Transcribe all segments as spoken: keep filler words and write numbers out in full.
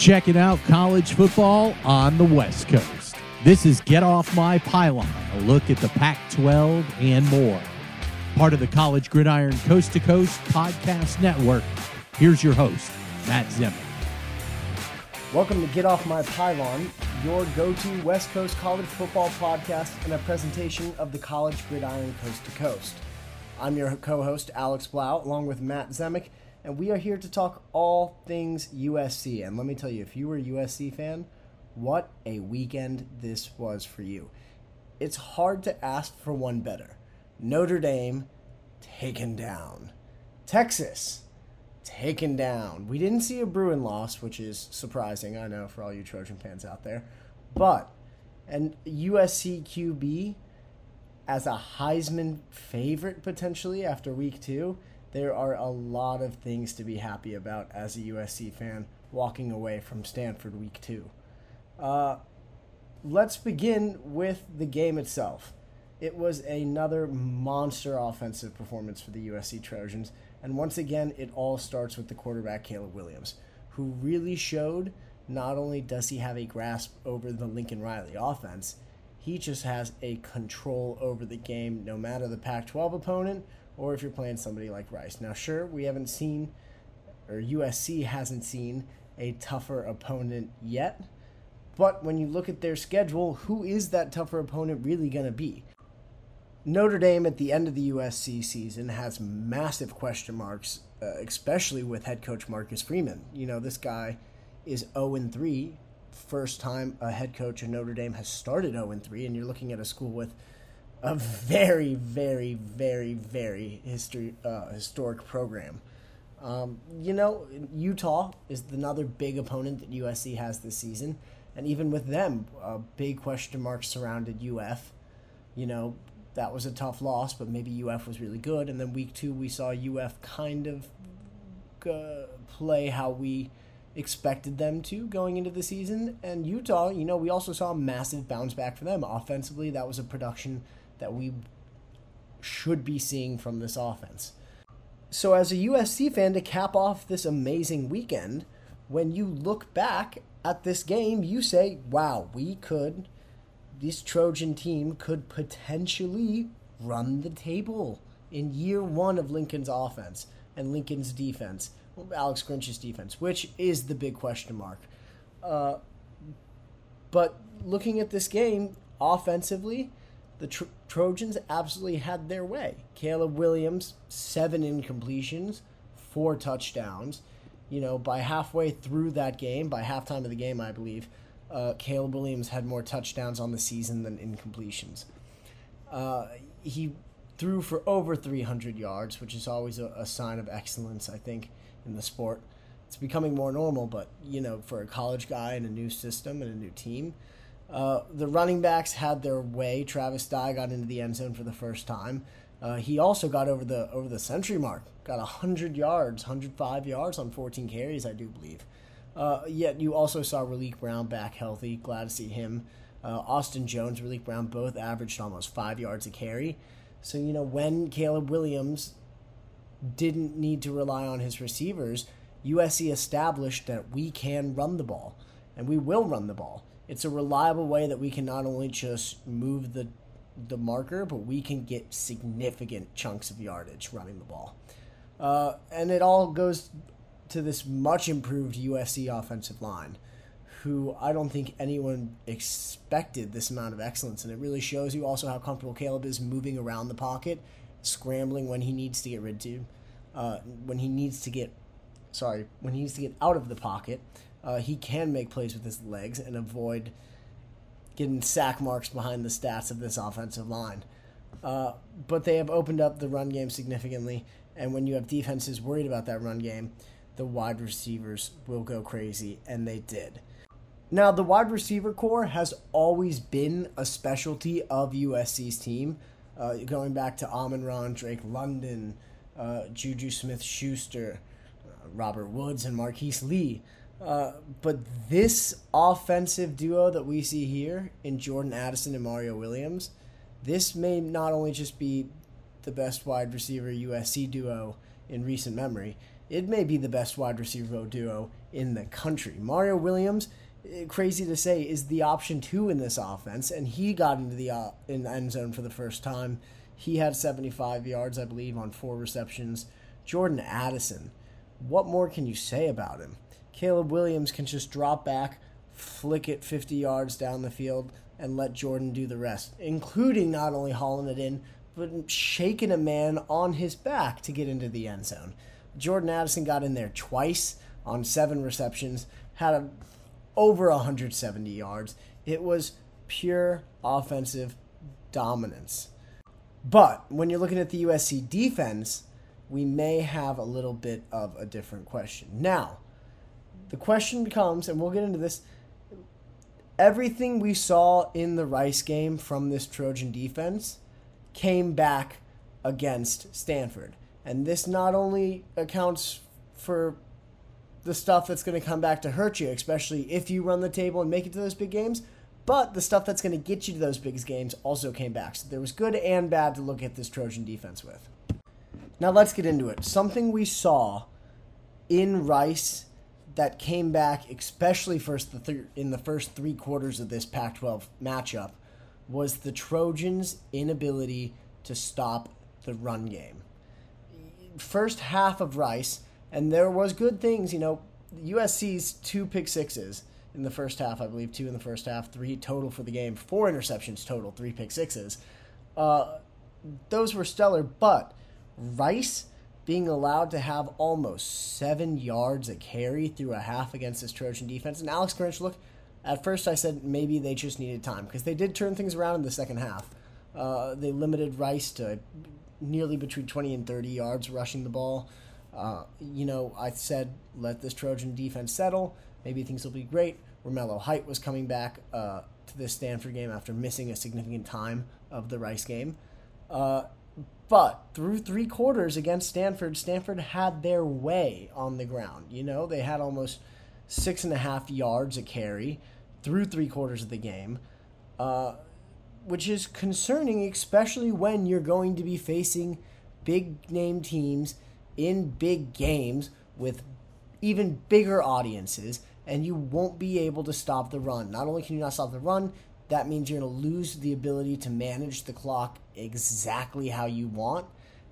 Checking out college football on the West Coast. This is Get Off My Pylon, a look at the Pac twelve and more. Part of the College Gridiron Coast to Coast podcast network. Here's your host, Matt Zemek. Welcome to Get Off My Pylon, your go-to West Coast college football podcast and a presentation of the College Gridiron Coast to Coast. I'm your co-host, Alex Blau, along with Matt Zemek, and we are here to talk all things U S C. And let me tell you, if you were a U S C fan, what a weekend this was for you. It's hard to ask for one better. Notre Dame, taken down. Texas, taken down. We didn't see a Bruin loss, which is surprising, I know, for all you Trojan fans out there. But and U S C Q B as a Heisman favorite potentially after week two, there are a lot of things to be happy about as a U S C fan walking away from Stanford week two. Uh, let's begin with the game itself. It was another monster offensive performance for the U S C Trojans. And once again, it all starts with the quarterback, Caleb Williams, who really showed not only does he have a grasp over the Lincoln Riley offense, he just has a control over the game, no matter the Pac twelve opponent, or if you're playing somebody like Rice. Now, sure, we haven't seen, or U S C hasn't seen, a tougher opponent yet. But when you look at their schedule, who is that tougher opponent really going to be? Notre Dame at the end of the U S C season has massive question marks, uh, especially with head coach Marcus Freeman. You know, this guy is oh and three, first time a head coach in Notre Dame has started oh and three, and you're looking at a school with a very, very, very, very history, uh, historic program. Um, you know, Utah is another big opponent that U S C has this season. And even with them, uh, big question marks surrounded U F. You know, that was a tough loss, but maybe U F was really good. And then week two, we saw U F kind of uh, play how we expected them to going into the season. And Utah, you know, we also saw a massive bounce back for them. Offensively, that was a production that we should be seeing from this offense. So as a U S C fan, to cap off this amazing weekend, when you look back at this game, you say, wow, we could, this Trojan team could potentially run the table in year one of Lincoln's offense and Lincoln's defense, Alex Grinch's defense, which is the big question mark. Uh, but looking at this game, offensively, the Tro- Trojans absolutely had their way. Caleb Williams, seven incompletions, four touchdowns. You know, by halfway through that game, by halftime of the game, I believe, uh, Caleb Williams had more touchdowns on the season than incompletions. Uh, he threw for over three hundred yards, which is always a, a sign of excellence, I think, in the sport. It's becoming more normal, but, you know, for a college guy and a new system and a new team. Uh, the running backs had their way. Travis Dye got into the end zone for the first time. Uh, he also got over the over the century mark, got one hundred yards, one hundred five yards on fourteen carries, I do believe. Uh, yet you also saw Relique Brown back healthy. Glad to see him. Uh, Austin Jones, Relique Brown, both averaged almost five yards a carry. So, you know, when Caleb Williams didn't need to rely on his receivers, U S C established that we can run the ball, and we will run the ball. It's a reliable way that we can not only just move the the marker, but we can get significant chunks of yardage running the ball. Uh, and it all goes to this much improved U S C offensive line, who I don't think anyone expected this amount of excellence. And it really shows you also how comfortable Caleb is moving around the pocket, scrambling when he needs to get rid to, uh, when he needs to get, sorry, when he needs to get out of the pocket. Uh, he can make plays with his legs and avoid getting sack marks behind the stats of this offensive line. Uh, but they have opened up the run game significantly, and when you have defenses worried about that run game, the wide receivers will go crazy, and they did. Now, the wide receiver core has always been a specialty of U S C's team, uh, going back to Amon-Ra, Drake London, uh, Juju Smith-Schuster, uh, Robert Woods, and Marquise Lee. Uh, but this offensive duo that we see here in Jordan Addison and Mario Williams, this may not only just be the best wide receiver U S C duo in recent memory, it may be the best wide receiver duo in the country. Mario Williams, crazy to say, is the option two in this offense, and he got into the uh, in the end zone for the first time. He had seventy-five yards, I believe, on four receptions. Jordan Addison, what more can you say about him? Caleb Williams can just drop back, flick it fifty yards down the field, and let Jordan do the rest, including not only hauling it in, but shaking a man on his back to get into the end zone. Jordan Addison got in there twice on seven receptions, had a, over one hundred seventy yards. It was pure offensive dominance. But when you're looking at the U S C defense, we may have a little bit of a different question. Now, the question becomes, and we'll get into this, everything we saw in the Rice game from this Trojan defense came back against Stanford. And this not only accounts for the stuff that's going to come back to hurt you, especially if you run the table and make it to those big games, but the stuff that's going to get you to those big games also came back. So there was good and bad to look at this Trojan defense with. Now let's get into it. Something we saw in Rice that came back, especially first the th- in the first three quarters of this Pac twelve matchup, was the Trojans' inability to stop the run game. First half of Rice, and there was good things, you know, U S C's two pick sixes in the first half, I believe, two in the first half, three total for the game, four interceptions total, three pick sixes. Uh, those were stellar, but Rice being allowed to have almost seven yards a carry through a half against this Trojan defense. And Alex Grinch, look, at first I said maybe they just needed time because they did turn things around in the second half. Uh, they limited Rice to nearly between twenty and thirty yards rushing the ball. Uh, you know, I said let this Trojan defense settle. Maybe things will be great. Romello Height was coming back uh, to this Stanford game after missing a significant time of the Rice game. Uh, but through three quarters against Stanford, Stanford had their way on the ground. You know, they had almost six and a half yards a carry through three quarters of the game, uh, which is concerning, especially when you're going to be facing big-name teams in big games with even bigger audiences, and you won't be able to stop the run. Not only can you not stop the run, that means you're going to lose the ability to manage the clock exactly how you want.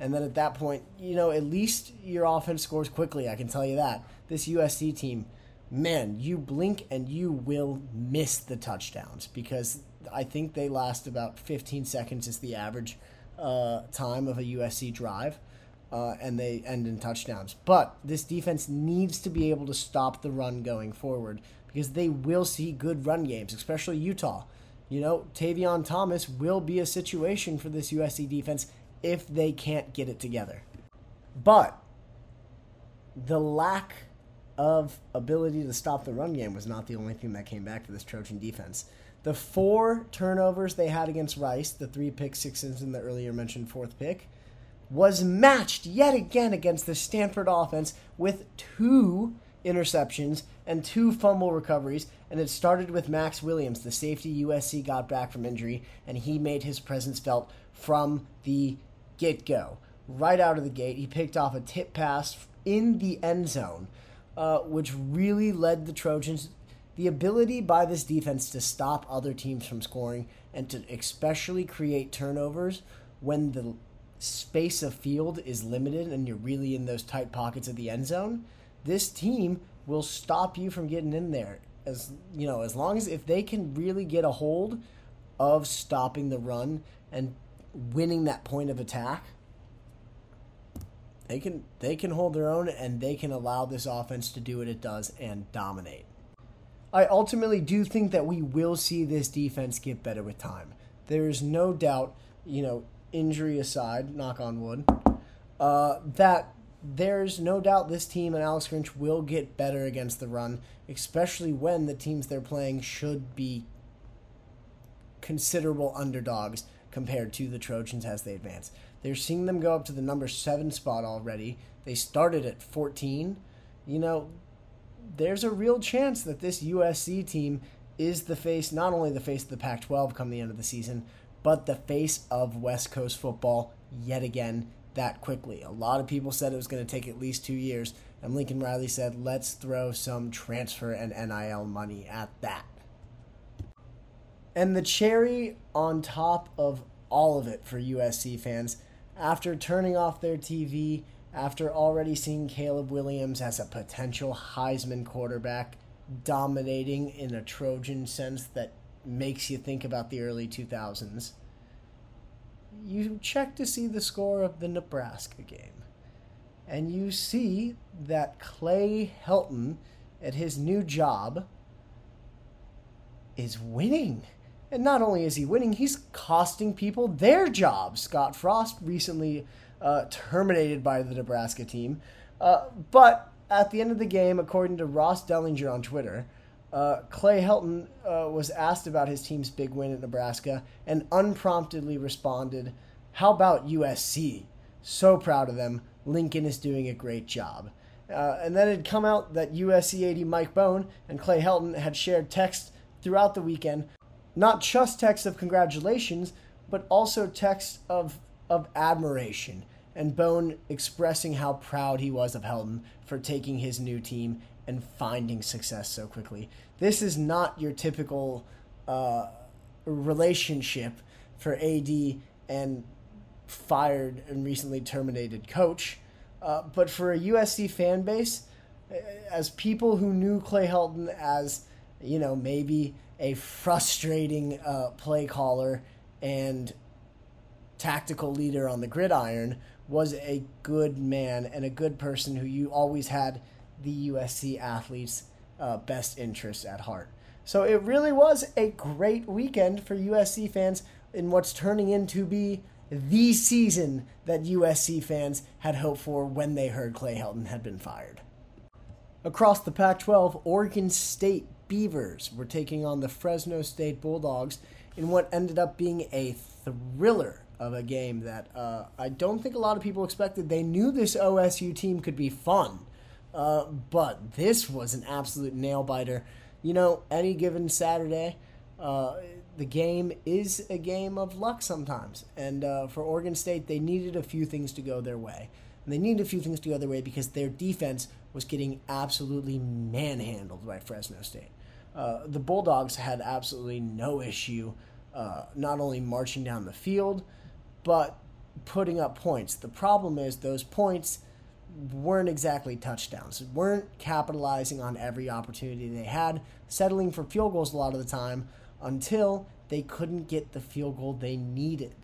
And then at that point, you know, at least your offense scores quickly, I can tell you that. This U S C team, man, you blink and you will miss the touchdowns because I think they last about fifteen seconds is the average uh, time of a U S C drive. Uh, and they end in touchdowns. But this defense needs to be able to stop the run going forward because they will see good run games, especially Utah. You know, Tavion Thomas will be a situation for this U S C defense if they can't get it together. But the lack of ability to stop the run game was not the only thing that came back to this Trojan defense. The four turnovers they had against Rice, the three pick sixes in the earlier mentioned fourth pick, was matched yet again against the Stanford offense with two interceptions and two fumble recoveries, and it started with Max Williams, the safety U S C got back from injury, and he made his presence felt from the get-go. Right out of the gate, he picked off a tip pass in the end zone, uh, which really led the Trojans, the ability by this defense to stop other teams from scoring and to especially create turnovers when the space of field is limited and you're really in those tight pockets of the end zone, this team will stop you from getting in there. As you know, as long as if they can really get a hold of stopping the run and winning that point of attack, they can they can hold their own and they can allow this offense to do what it does and dominate. I ultimately do think that we will see this defense get better with time. There is no doubt, you know, injury aside, knock on wood, uh, that there's no doubt this team and Alex Grinch will get better against the run, especially when the teams they're playing should be considerable underdogs compared to the Trojans as they advance. They're seeing them go up to the number seven spot already. They started at fourteen. You know, there's a real chance that this U S C team is the face, not only the face of the Pac twelve come the end of the season, but the face of West Coast football yet again that quickly. A lot of people said it was going to take at least two years, and Lincoln Riley said, let's throw some transfer and N I L money at that. And the cherry on top of all of it for U S C fans, after turning off their T V, after already seeing Caleb Williams as a potential Heisman quarterback dominating in a Trojan sense that makes you think about the early two thousands, you check to see the score of the Nebraska game. And you see that Clay Helton, at his new job, is winning. And not only is he winning, he's costing people their jobs. Scott Frost recently uh, terminated by the Nebraska team. Uh, but at the end of the game, according to Ross Dellinger on Twitter, uh, Clay Helton uh, was asked about his team's big win at Nebraska and unpromptedly responded, "How about U S C? So proud of them. Lincoln is doing a great job." Uh, and then it had come out that U S C A D Mike Bone and Clay Helton had shared texts throughout the weekend, not just texts of congratulations, but also texts of, of admiration, and Bone expressing how proud he was of Helton for taking his new team and finding success so quickly. This is not your typical uh, relationship for A D and fired and recently terminated coach, uh, but for a U S C fan base, as people who knew Clay Helton as, you know, maybe a frustrating uh, play caller and tactical leader on the gridiron, was a good man and a good person who you always had the U S C athletes' uh, best interests at heart. So it really was a great weekend for U S C fans in what's turning into be the season that U S C fans had hoped for when they heard Clay Helton had been fired. Across the Pac twelve, Oregon State Beavers were taking on the Fresno State Bulldogs in what ended up being a thriller of a game that uh, I don't think a lot of people expected. They knew this O S U team could be fun, uh, but this was an absolute nail-biter. You know, any given Saturday, uh, the game is a game of luck sometimes. And uh, for Oregon State, they needed a few things to go their way. And they needed a few things to go their way because their defense was getting absolutely manhandled by Fresno State. Uh, the Bulldogs had absolutely no issue uh, not only marching down the field, but putting up points. The problem is those points weren't exactly touchdowns, weren't capitalizing on every opportunity they had, settling for field goals a lot of the time until they couldn't get the field goal they needed.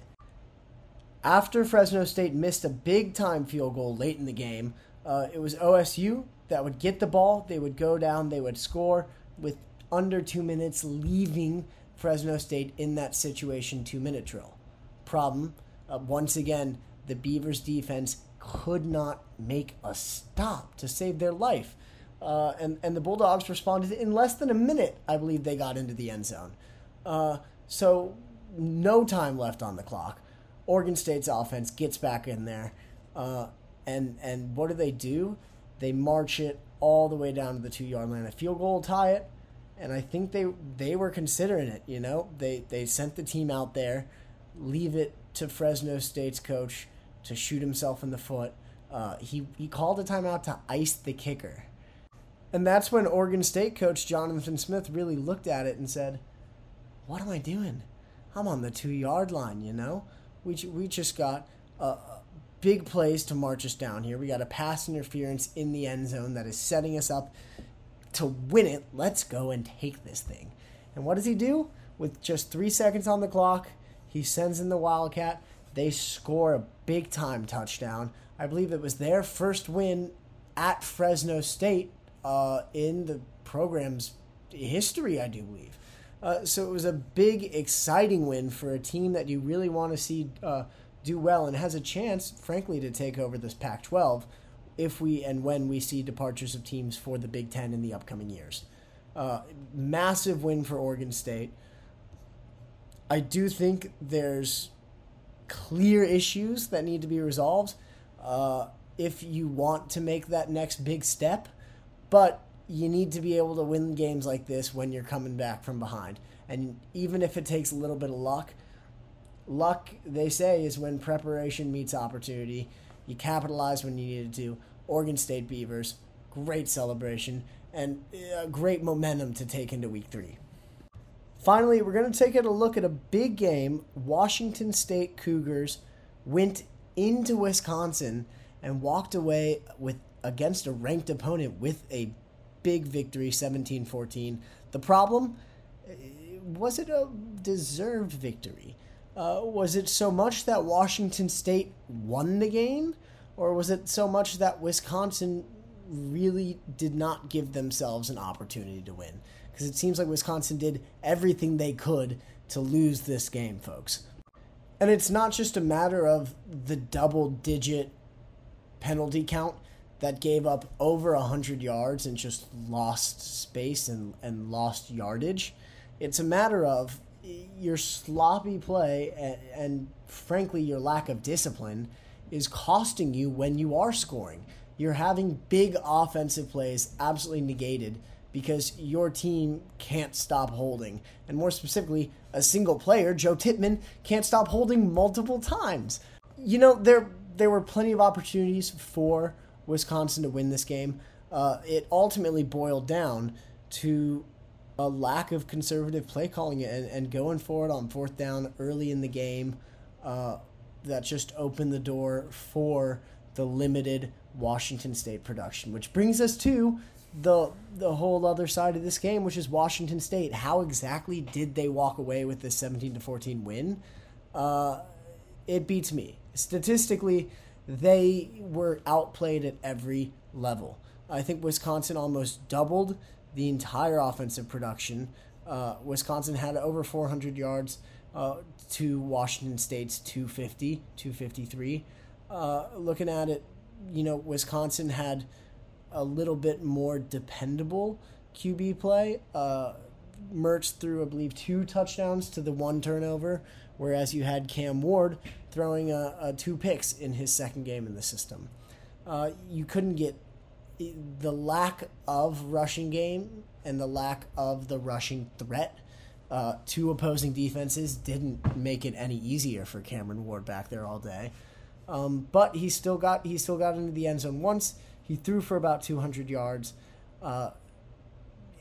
After Fresno State missed a big-time field goal late in the game, uh, it was O S U that would get the ball, they would go down, they would score with under two minutes, leaving Fresno State in that situation two-minute drill. Problem, uh, once again, the Beavers' defense could not make a stop to save their life. Uh, and, and the Bulldogs responded in less than a minute, I believe they got into the end zone. Uh, so no time left on the clock. Oregon State's offense gets back in there, uh, and and what do they do? They march it all the way down to the two-yard line. A field goal will tie it, and I think they they were considering it, you know? They, they sent the team out there, leave it to Fresno State's coach to shoot himself in the foot. Uh, he, he called a timeout to ice the kicker. And that's when Oregon State coach Jonathan Smith really looked at it and said, what am I doing? I'm on the two-yard line, you know? We we just got uh, big plays to march us down here. We got a pass interference in the end zone that is setting us up to win it. Let's go and take this thing. And what does he do? With just three seconds on the clock, he sends in the Wildcat. They score a big-time touchdown. I believe it was their first win at Fresno State uh, in the program's history, I do believe. Uh, so it was a big, exciting win for a team that you really want to see uh, do well and has a chance, frankly, to take over this Pac twelve if we and when we see departures of teams for the Big Ten in the upcoming years. Uh, massive win for Oregon State. I do think there's clear issues that need to be resolved uh, if you want to make that next big step, but you need to be able to win games like this when you're coming back from behind. And even if it takes a little bit of luck, luck, they say, is when preparation meets opportunity. You capitalize when you needed to. Oregon State Beavers, great celebration, and uh, great momentum to take into week three. Finally, we're going to take a look at a big game. Washington State Cougars went into Wisconsin and walked away with against a ranked opponent with a big victory, seventeen fourteen. The problem, was it a deserved victory? Uh, was it so much that Washington State won the game? Or was it so much that Wisconsin really did not give themselves an opportunity to win? Because it seems like Wisconsin did everything they could to lose this game, folks. And it's not just a matter of the double-digit penalty count that gave up over one hundred yards and just lost space and, and lost yardage. It's a matter of your sloppy play and, and, frankly, your lack of discipline is costing you when you are scoring. You're having big offensive plays absolutely negated because your team can't stop holding. And more specifically, a single player, Joe Tittman, can't stop holding multiple times. You know, there there were plenty of opportunities for Wisconsin to win this game. Uh, it ultimately boiled down to a lack of conservative play calling and, and going for it on fourth down early in the game uh, that just opened the door for the limited Washington State production, which brings us to the the whole other side of this game, which is Washington State. How exactly did they walk away with this seventeen to fourteen win? Uh, it beats me. Statistically, they were outplayed at every level. I think Wisconsin almost doubled the entire offensive production. Uh, Wisconsin had over four hundred yards uh, to Washington State's two fifty, two fifty-three. Uh, looking at it, you know, Wisconsin had a little bit more dependable Q B play. Uh, Mertz threw, I believe, two touchdowns to the one turnover, whereas you had Cam Ward throwing a, a two picks in his second game in the system. Uh, you couldn't get the lack of rushing game and the lack of the rushing threat. Uh, two opposing defenses didn't make it any easier for Cameron Ward back there all day. Um, but he still got he still got into the end zone once. He threw for about two hundred yards. Uh,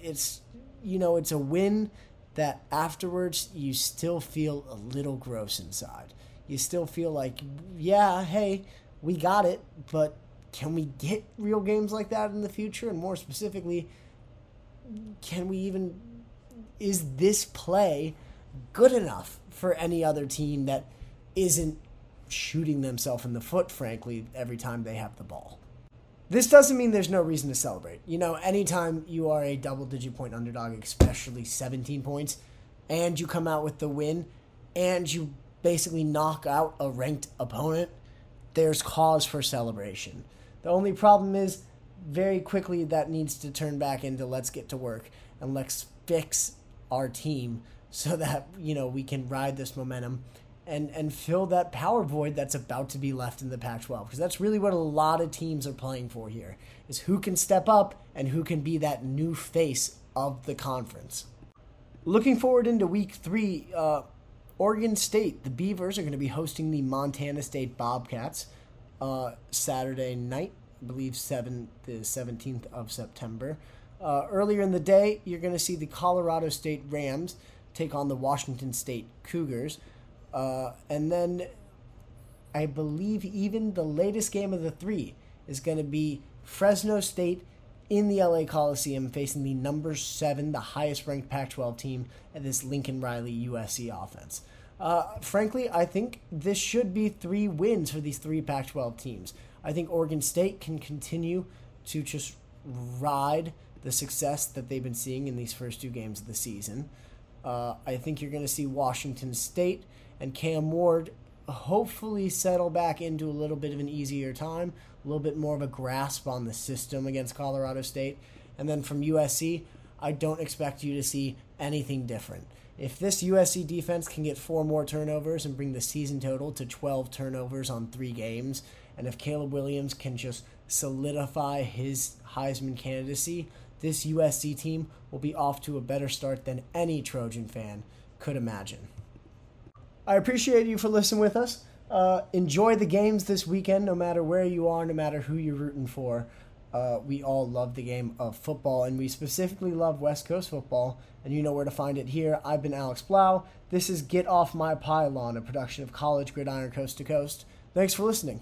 it's, you know, it's a win that afterwards you still feel a little gross inside. You still feel like, yeah, hey, we got it, but can we get real games like that in the future? And more specifically, can we even, is this play good enough for any other team that isn't shooting themselves in the foot, frankly, every time they have the ball? This doesn't mean there's no reason to celebrate. You know, anytime you are a double-digit point underdog, especially seventeen points, and you come out with the win, and you basically knock out a ranked opponent, there's cause for celebration. The only problem is, very quickly, that needs to turn back into let's get to work, and let's fix our team so that, you know, we can ride this momentum and and fill that power void that's about to be left in the Pac twelve, because that's really what a lot of teams are playing for here, is who can step up and who can be that new face of the conference. Looking forward into week three, uh, Oregon State, the Beavers, are going to be hosting the Montana State Bobcats uh, Saturday night, I believe seventh, the seventeenth of September. Uh, earlier in the day, you're going to see the Colorado State Rams take on the Washington State Cougars. Uh, and then I believe even the latest game of the three is going to be Fresno State in the L A Coliseum facing the number seven, the highest-ranked Pac twelve team, and this Lincoln Riley U S C offense. Uh, frankly, I think this should be three wins for these three Pac twelve teams. I think Oregon State can continue to just ride the success that they've been seeing in these first two games of the season. Uh, I think you're going to see Washington State and Cam Ward hopefully settle back into a little bit of an easier time, a little bit more of a grasp on the system against Colorado State. And then from U S C, I don't expect you to see anything different. If this U S C defense can get four more turnovers and bring the season total to twelve turnovers on three games, and if Caleb Williams can just solidify his Heisman candidacy, this U S C team will be off to a better start than any Trojan fan could imagine. I appreciate you for listening with us. Uh, enjoy the games this weekend, no matter where you are, no matter who you're rooting for. Uh, we all love the game of football, and we specifically love West Coast football, and you know where to find it here. I've been Alex Blau. This is Get Off My Pylon, a production of College Gridiron Coast to Coast. Thanks for listening.